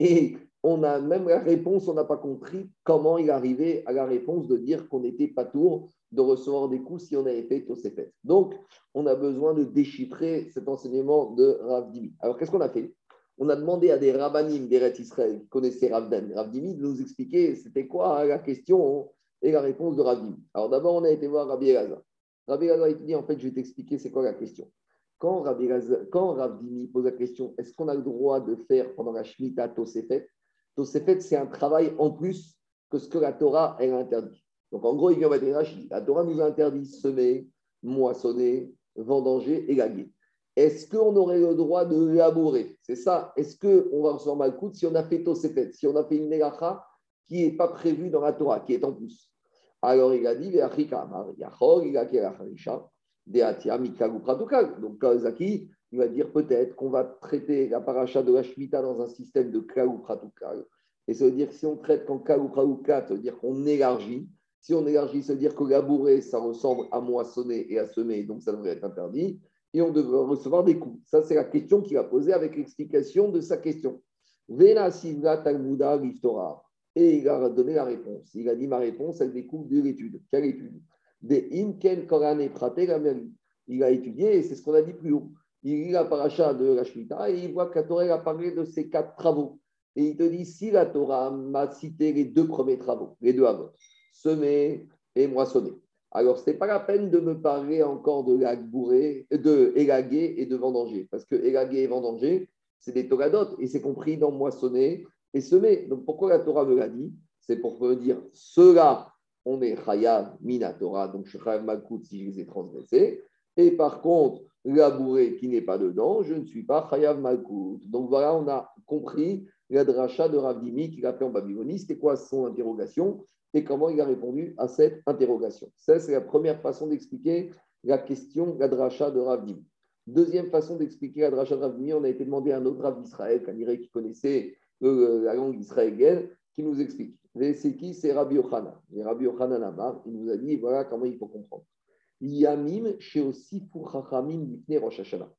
Et on a même la réponse, on n'a pas compris comment il arrivait à la réponse de dire qu'on n'était pas tour de recevoir des coups si on avait fait Tosefet. Donc, on a besoin de déchiffrer cet enseignement de Rav Dimi. Alors, qu'est-ce qu'on a fait ? On a demandé à des rabbanim d'Eretz Israël qui connaissaient Rav Dimi de nous expliquer c'était quoi la question et la réponse de Rav Dimi. Alors, d'abord, on a été voir Rabbi Elazar. Rabbi Elazar, il dit, en fait, je vais t'expliquer c'est quoi la question. Quand Rav Dimi pose la question, est-ce qu'on a le droit de faire pendant la Shemitah Tosefet ? Tosefet, c'est un travail en plus que ce que la Torah, elle a interdit. Donc, en gros, il vient de Rashi. La Torah nous interdit semer, moissonner, vendanger et laguer. Est-ce qu'on aurait le droit de labourer ? C'est ça. Est-ce qu'on va recevoir malkout si on a fait Tosefet, si on a fait une Mélaha qui n'est pas prévue dans la Torah, qui est en plus ? Alors il a dit donc Kawasaki, il va dire peut-être qu'on va traiter la paracha de la Shemitah dans un système de Kaou Pratoukal. Et ça veut dire que si on traite qu'en Kaou Pratoukal, ça veut dire qu'on élargit. Si on élargit, ça veut dire que labourer, ça ressemble à moissonner et à semer, donc ça devrait être interdit. Et on devrait recevoir des coups. Ça, c'est la question qu'il a posée avec l'explication de sa question. Vena Sivla Talmuda Liftora. Et il a donné la réponse. Il a dit ma réponse, elle découle de l'étude. Quelle étude ? Des Imken Koran et Praté Gameri. Il a étudié, et c'est ce qu'on a dit plus haut. Il lit la paracha de la Shemitah et il voit que la Torah a parlé de ces quatre travaux. Et il te dit si la Torah m'a cité les deux premiers travaux, les deux Avot, semer et moissonner. Alors, ce n'est pas la peine de me parler encore de élaguer et de vendanger. Parce que élaguer et vendanger, c'est des Toladot et c'est compris dans moissonner et semer. Donc, pourquoi la Torah me l'a dit ? C'est pour me dire, ceux-là, on est Chayav mina Torah, donc je suis Chayav malkut si je les ai transgressés. Et par contre, labourer qui n'est pas dedans, je ne suis pas Chayav malkut. Donc, voilà, on a compris la dracha de Rav Dimi qu'il a fait en Babylonie. C'était quoi son interrogation ? Et comment il a répondu à cette interrogation. Ça, c'est la première façon d'expliquer la question, la dracha de Rav Dimi. Deuxième façon d'expliquer la dracha de Rav Dimi, on a été demandé à un autre Rav d'Israël, qui connaissait la langue israélienne, qui nous explique. Et c'est qui ? C'est Rabi Yohanan. Et Rabi Yohanan Amar, il nous a dit, voilà comment il faut comprendre. Yamim, chez aussi pour Rachamim, l'ipné Rosh Hashanah.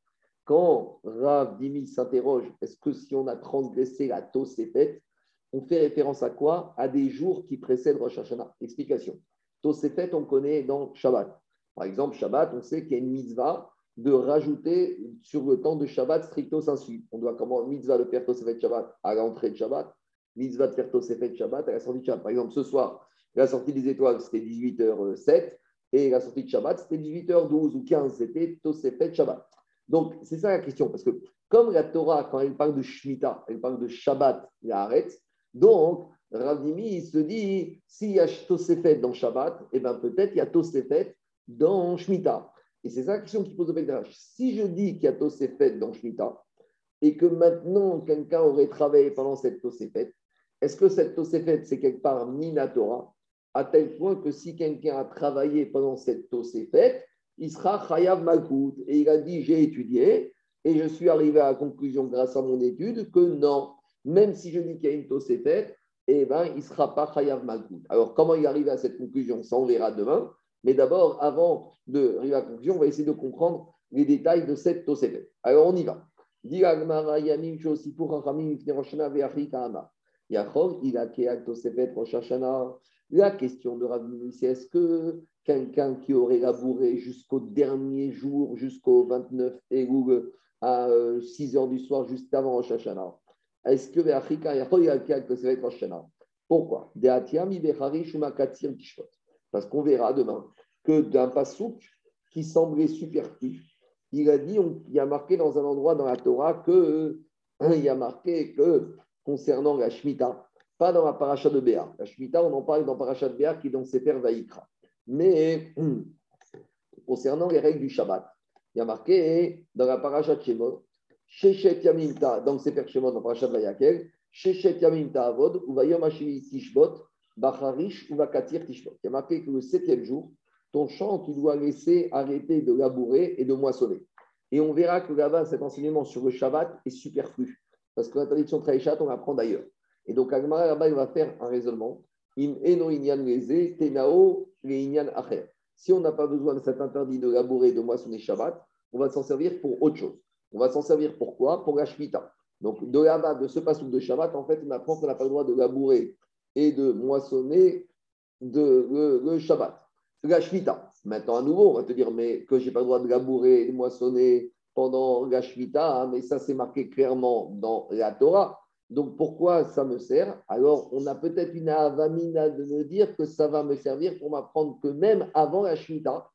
Quand Rav Dimi s'interroge, est-ce que si on a transgressé la Tosefet, on fait référence à quoi ? À des jours qui précèdent Rosh Hashanah. Explication. Tosefet, on connaît dans Shabbat. Par exemple, Shabbat, on sait qu'il y a une mitzvah de rajouter sur le temps de Shabbat stricto sensu. On doit comment ? Mitzvah de faire Tosefet Shabbat à l'entrée de Shabbat, mitzvah de faire Tosefet Shabbat à la sortie de Shabbat. Par exemple, ce soir, la sortie des étoiles, c'était 18h07 et la sortie de Shabbat, c'était 18h12 ou 15. C'était Tosefet Shabbat. Donc, c'est ça la question. Parce que comme la Torah, quand elle parle de Shemitah, elle parle de Shabbat, la arrête. Donc, Rav Dimi, il se dit, s'il y a Tosefet dans Shabbat, eh bien peut-être il y a Tosefet dans Shemitah. Et c'est ça la question qu'il pose au Beth Hillel. Si je dis qu'il y a Tosefet dans Shemitah, et que maintenant quelqu'un aurait travaillé pendant cette Tosefet, est-ce que cette Tosefet, c'est quelque part Mina Torah, à tel point que si quelqu'un a travaillé pendant cette Tosefet, il sera Chayav Malkut. Et il a dit, j'ai étudié, et je suis arrivé à la conclusion grâce à mon étude que non. Même si je dis qu'il y a une Tosefet, eh ben, il ne sera pas Chayav Malkut. Alors, comment il arrive à cette conclusion, ça, on verra demain. Mais d'abord, avant d'arriver à la conclusion, on va essayer de comprendre les détails de cette Tosefet. Alors, on y va. La question de Rav Dimi, c'est est-ce que quelqu'un qui aurait labouré jusqu'au dernier jour, jusqu'au 29 Elul, à 6 h du soir, juste avant Rosh Hashanah, est-ce que l'Africain y a quelqu'un que c'est Rosh Hashanah ? Pourquoi ? Parce qu'on verra demain que d'un passouk qui semblait superflu, il a dit, il y a marqué dans un endroit dans la Torah que il y a marqué que concernant la Shemitah, pas dans la paracha de Béar. La Shemitah, on en parle dans la paracha de Béar qui est dans Sefer Vayikra. Mais concernant les règles du Shabbat, il y a marqué dans la paracha de Shemot. Shechet Yamimta, donc c'est Perchemot dans Parasha Vayakel, Shechet Yamimta Avod, Uvayom Hashi Tishbot, Bacharish, Uvakatir Tishbot. Il y a marqué que le septième jour, ton champ, tu dois laisser arrêter de labourer et de moissonner. Et on verra que là-bas, cet enseignement sur le Shabbat est superflu. Parce que l'interdiction de Traïchat, on l'apprend d'ailleurs. Et donc, Agmara, là-bas, il va faire un raisonnement. Im Eno Inyan Leze, Tenao Le Inyan Acher. Si on n'a pas besoin de cet interdit de labourer et de moissonner Shabbat, on va s'en servir pour autre chose. On va s'en servir pourquoi ? Pour la Shemitah. Donc, de là-bas, de ce passouk de Shabbat, en fait, on apprend qu'on n'a pas le droit de labourer et de moissonner le Shabbat. La Shemitah. Maintenant, à nouveau, on va te dire mais que je n'ai pas le droit de labourer et de moissonner pendant la Shemitah, hein, mais ça, c'est marqué clairement dans la Torah. Donc, pourquoi ça me sert ? Alors, on a peut-être une avamina de me dire que ça va me servir pour m'apprendre que même avant la Shemitah,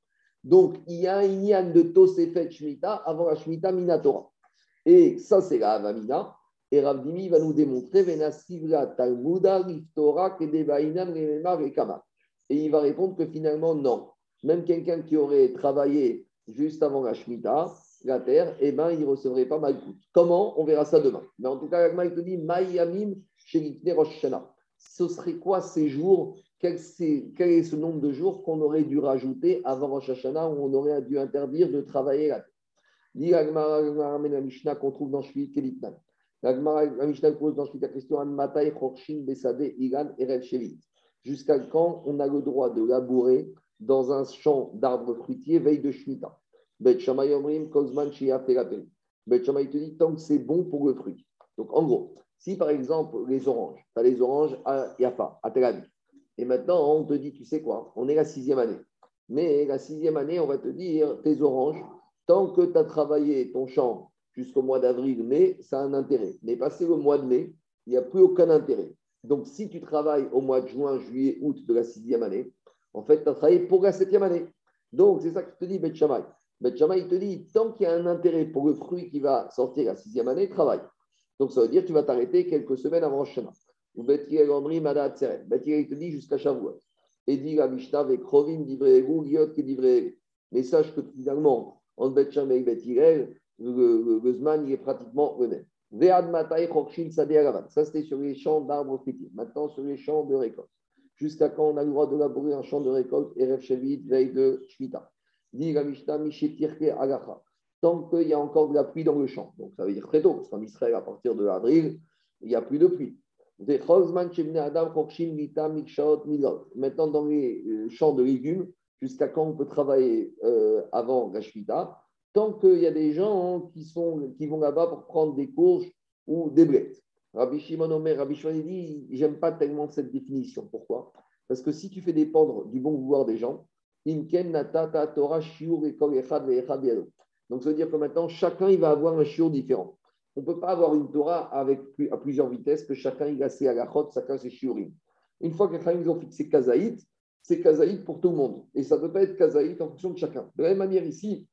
donc, il y a un inyan de Tosefet Shemitah avant la Shemitah Minatora. Et ça, c'est la Havamina. Et Rav Dimi va nous démontrer Venasivla Talmuda, Liftora, Kedebainam, Rememar et Kama. Et il va répondre que finalement, non. Même quelqu'un qui aurait travaillé juste avant la Shemitah, la terre, eh bien, il ne recevrait pas Malkut. Comment ? On verra ça demain. Mais en tout cas, Agma, il te dit Mayamim, Shelitne Rosh Hashanah. Ce serait quoi ces jours ? quel est ce nombre de jours qu'on aurait dû rajouter avant Rosh Hashanah où on aurait dû interdire de travailler la terre. Dit la Mishnah qu'on trouve dans Shvi Kelitnan. La Mishnah pose dans Shvi la question An Matai Chorshin Besade Ilan Erev Shevit. Jusqu'à quand on a le droit de labourer dans un champ d'arbres fruitiers veille de Shemitah. Beth Shamaï Omrim Kozman Shia Terapel. Beth Shamaï te dit tant que c'est bon pour le fruit. Donc en gros, si par exemple les oranges, tu as les oranges à Yafa, à Tel Aviv. Et maintenant, on te dit, tu sais quoi, on est la 6e année. Mais la 6e année, on va te dire, tes oranges, tant que tu as travaillé ton champ jusqu'au mois d'avril, mai, ça a un intérêt. Mais passé le mois de mai, il n'y a plus aucun intérêt. Donc, si tu travailles au mois de juin, juillet, août de la 6e année, en fait, tu as travaillé pour la 7e année. Donc, c'est ça que te dit Beth Shamaï. Beth Shamaï, il te dit, tant qu'il y a un intérêt pour le fruit qui va sortir la 6e année, travaille. Donc, ça veut dire que tu vas t'arrêter quelques semaines avant Rosh Hashanah. Ou Beth Hillel Omri Mada Atzeret. Beth Hillel te dit jusqu'à Shavuot. Et dit la Mishnah avec Rovin d'Ivregu, Liot qui d'Ivregu. Mais sache que finalement, entre Beth Shamaï et Beth Hillel, le Zman, il est pratiquement le même. Ve'ad Matai Chokshin Sadeh Alavan. Ça, c'était sur les champs d'arbres fruitiers. Maintenant, sur les champs de récolte. Jusqu'à quand on a le droit de labourer un champ de récolte, Erev Shevit, veille de Shemitah. Dit la Mishnah, Mishetirke Alacha. Tant qu'il y a encore de la pluie dans le champ. Donc, ça veut dire très tôt, parce qu'en Israël, à partir de avril, il n'y a plus de pluie. Maintenant, dans les champs de légumes, jusqu'à quand on peut travailler avant la Shemitah, tant qu'il y a des gens qui vont là-bas pour prendre des courges ou des blettes. Rabbi Shimon Omer, Rabbi Shimon dit, j'aime pas tellement cette définition. Pourquoi ? Parce que si tu fais dépendre du bon vouloir des gens, donc ça veut dire que maintenant, chacun il va avoir un shiur différent. On ne peut pas avoir une Torah à plusieurs vitesses, que chacun il a ses halachot, chacun ses shiurim. Une fois que les Khachamim ont fixé kazaït, c'est kazaït pour tout le monde. Et ça ne peut pas être kazaït en fonction de chacun. De la même manière ici,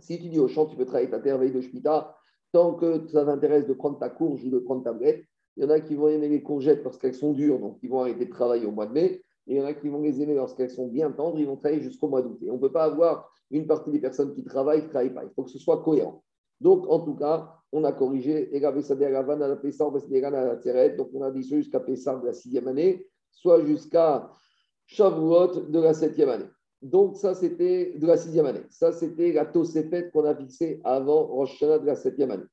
si tu dis au champ, tu peux travailler ta terre veille de Shemitah, tant que ça t'intéresse de prendre ta courge ou de prendre ta blette, il y en a qui vont aimer les courgettes parce qu'elles sont dures, donc ils vont arrêter de travailler au mois de mai. Et il y en a qui vont les aimer lorsqu'elles sont bien tendres, ils vont travailler jusqu'au mois d'août. Et on ne peut pas avoir une partie des personnes qui travaillent pas. Il faut que ce soit cohérent. Donc, en tout cas, on a corrigé. Donc, on a dit soit jusqu'à Pessah de la 6e année, soit jusqu'à Shavuot de la 7e année. Donc, ça, c'était de la 6e année. Ça, c'était la Tosefet qu'on a fixée avant Rosh Hashanah de la 7e année.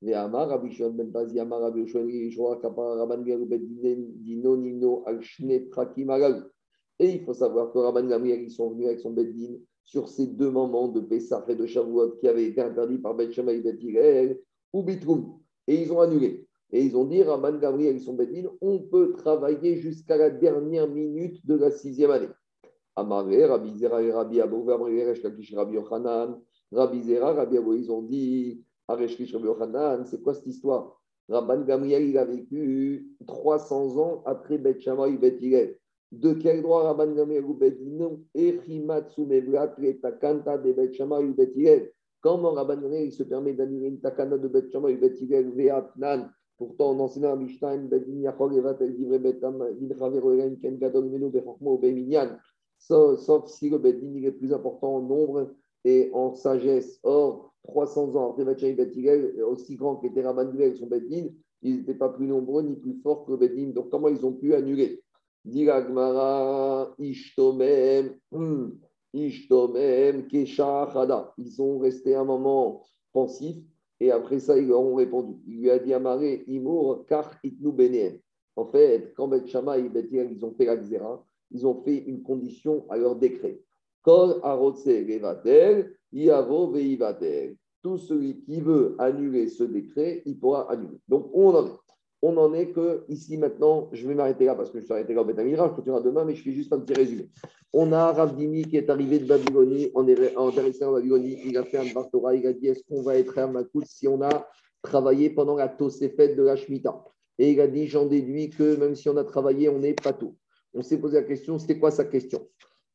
Mais Amar, Rabbi Shimon ben Bazi, Amar, Rabbi Yoshua, Kapara, Rabban Gamliel, Dino, Nino, Alshne, Trakim, Agal. Et il faut savoir que Rabban Gamliel, ils sont venus avec son Beddin sur ces deux moments de Pessah et de Shavuot qui avaient été interdits par Beth Shamaï, Beth Hillel ou Bitroum. Et ils ont annulé. Et ils ont dit, Rabban Gamliel et son Beddin, on peut travailler jusqu'à la dernière minute de la 6e année. Amar, Rabbi Zera et Rabbi Abou, Rabbi Reshkakish, Rabbi Yohanan, Rabbi Zera, Rabbi Abou, ils ont dit, c'est quoi cette histoire? Rabban Gamliel, il a vécu 300 ans après Beth Shamaï, Beth Hillel. De quel droit Rabban Gamliel ou Beth Dinon et Himatsu Mevrat et Takanta de Beth Shamaï ou Beth Hillel? Comment Rabban Gamliel se permet d'annuler une Takanta de Beth Shamaï ou Beth Hillel Veatnan? Pourtant, on enseignait à Mishkan, Beth Dinyachol et Vatel Divre Betam, Idravero et Ken Gadol Menou Bechokmo Beminyan. Sauf si le Beth Din est plus important en nombre et en sagesse. Or, 300 ans après Beth Shamaï et Beth Hillel, aussi grand qu'était Rabban Gamliel et son Beth Din, ils n'étaient pas plus nombreux ni plus forts que le Beth Din. Donc, comment ils ont pu annuler? Ils ont resté un moment pensifs et après ça, ils leur ont répondu. Il lui a dit Amaré, Imour, Kach, Itnou, Benéem. En fait, quand Beth Shamaï et Beth Hillel, ils ont fait la Xéra, ils ont fait une condition à leur décret. Kol, Arotse, Levatel, Yavo, Veivatel. Tout celui qui veut annuler ce décret, il pourra annuler. Donc, on en est. On en est que ici maintenant, je vais m'arrêter là parce que je suis arrêté là au Beth Amigdash, je continuerai demain, mais je fais juste un petit résumé. On a Rav Dimi qui est arrivé de Babylonie, on est intéressé en Babylonie, il a fait un bar Torah, il a dit est-ce qu'on va être à Malkout si on a travaillé pendant la Tosefet de la Shemitah? Et il a dit j'en déduis que même si on a travaillé, on n'est pas tout. On s'est posé la question, c'était quoi sa question?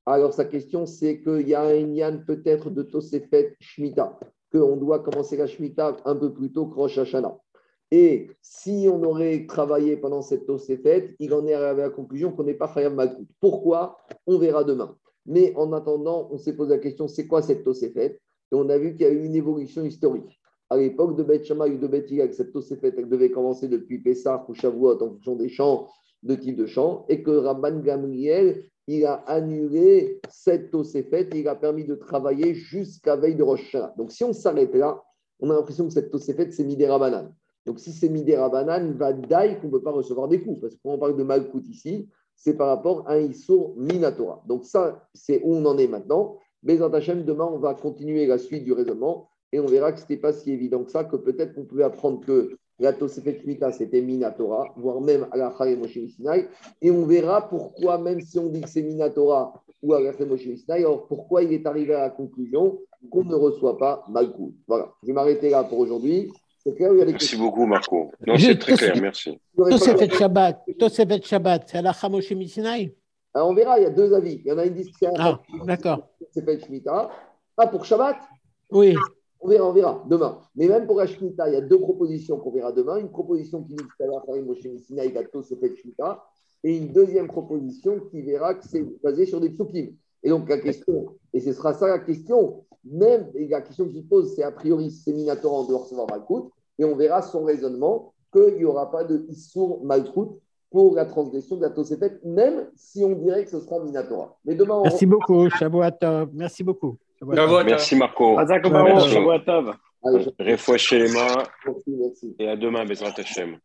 Alors sa question, c'est qu'il y a un yann peut-être de Tosefet Shemitah, qu'on doit commencer la Shemitah un peu plus tôt que Rosh Hashanah. Et si on aurait travaillé pendant cette Tosefet, il en est arrivé à la conclusion qu'on n'est pas Chayav malkut. Pourquoi? On verra demain. Mais en attendant, on s'est posé la question, c'est quoi cette Tosefet? Et on a vu qu'il y a eu une évolution historique. À l'époque de Beth Shamaï ou de Beth Hillel, cette Tosefet, elle devait commencer depuis Pessah ou Shavuot en fonction des champs de type de champ, et que Rabban Gamliel, il a annulé cette Tosefet, il a permis de travailler jusqu'à veille de Rosh Hashanah. Donc si on s'arrête là, on a l'impression que cette Tosefet, c'est Midera Banane. Donc si c'est Midera Banane, va d'aille qu'on ne peut pas recevoir des coups, parce que quand on parle de Malkout ici, c'est par rapport à un Issour Minatora. Donc ça, c'est où on en est maintenant. Mais dans Hachem, demain, on va continuer la suite du raisonnement, et on verra que ce n'était pas si évident que ça, que peut-être qu'on pouvait apprendre que la Tosefet Shemitah, c'était Minatora, voire même Alakha et Moshe Missinaï. Et on verra pourquoi, même si on dit que c'est Minatora ou Alakha et Moshe Missinaï, alors pourquoi il est arrivé à la conclusion qu'on ne reçoit pas Malkout. Voilà, je vais m'arrêter là pour aujourd'hui. C'est clair, il y a des questions. Merci beaucoup, Marco. Non, c'est très clair, merci. Tosefet Shabbat, c'est Alakha et Moshe Missinaï. Alors on verra, il y a deux avis. Il y en a une qui dit que c'est Tosefet Shemitah. Ah, pour Shabbat ? Oui. On verra demain. Mais même pour la Shemitah, il y a deux propositions qu'on verra demain. Une proposition qui dit que c'est la Moshe Missinaï Tosefet Shemitah, et une deuxième proposition qui verra que c'est basé sur des psukim. Et donc la question, et ce sera ça la question, même la question que je pose, c'est a priori c'est Minatora, on doit recevoir Malkout, et on verra son raisonnement qu'il n'y aura pas de Issour Malkout pour la transgression de la Tosefet, même si on dirait que ce sera Minatora. Mais demain, merci beaucoup, Shabbat. Merci beaucoup. Merci Marco. Refouachez les mains et à demain, Bezrat Hashem.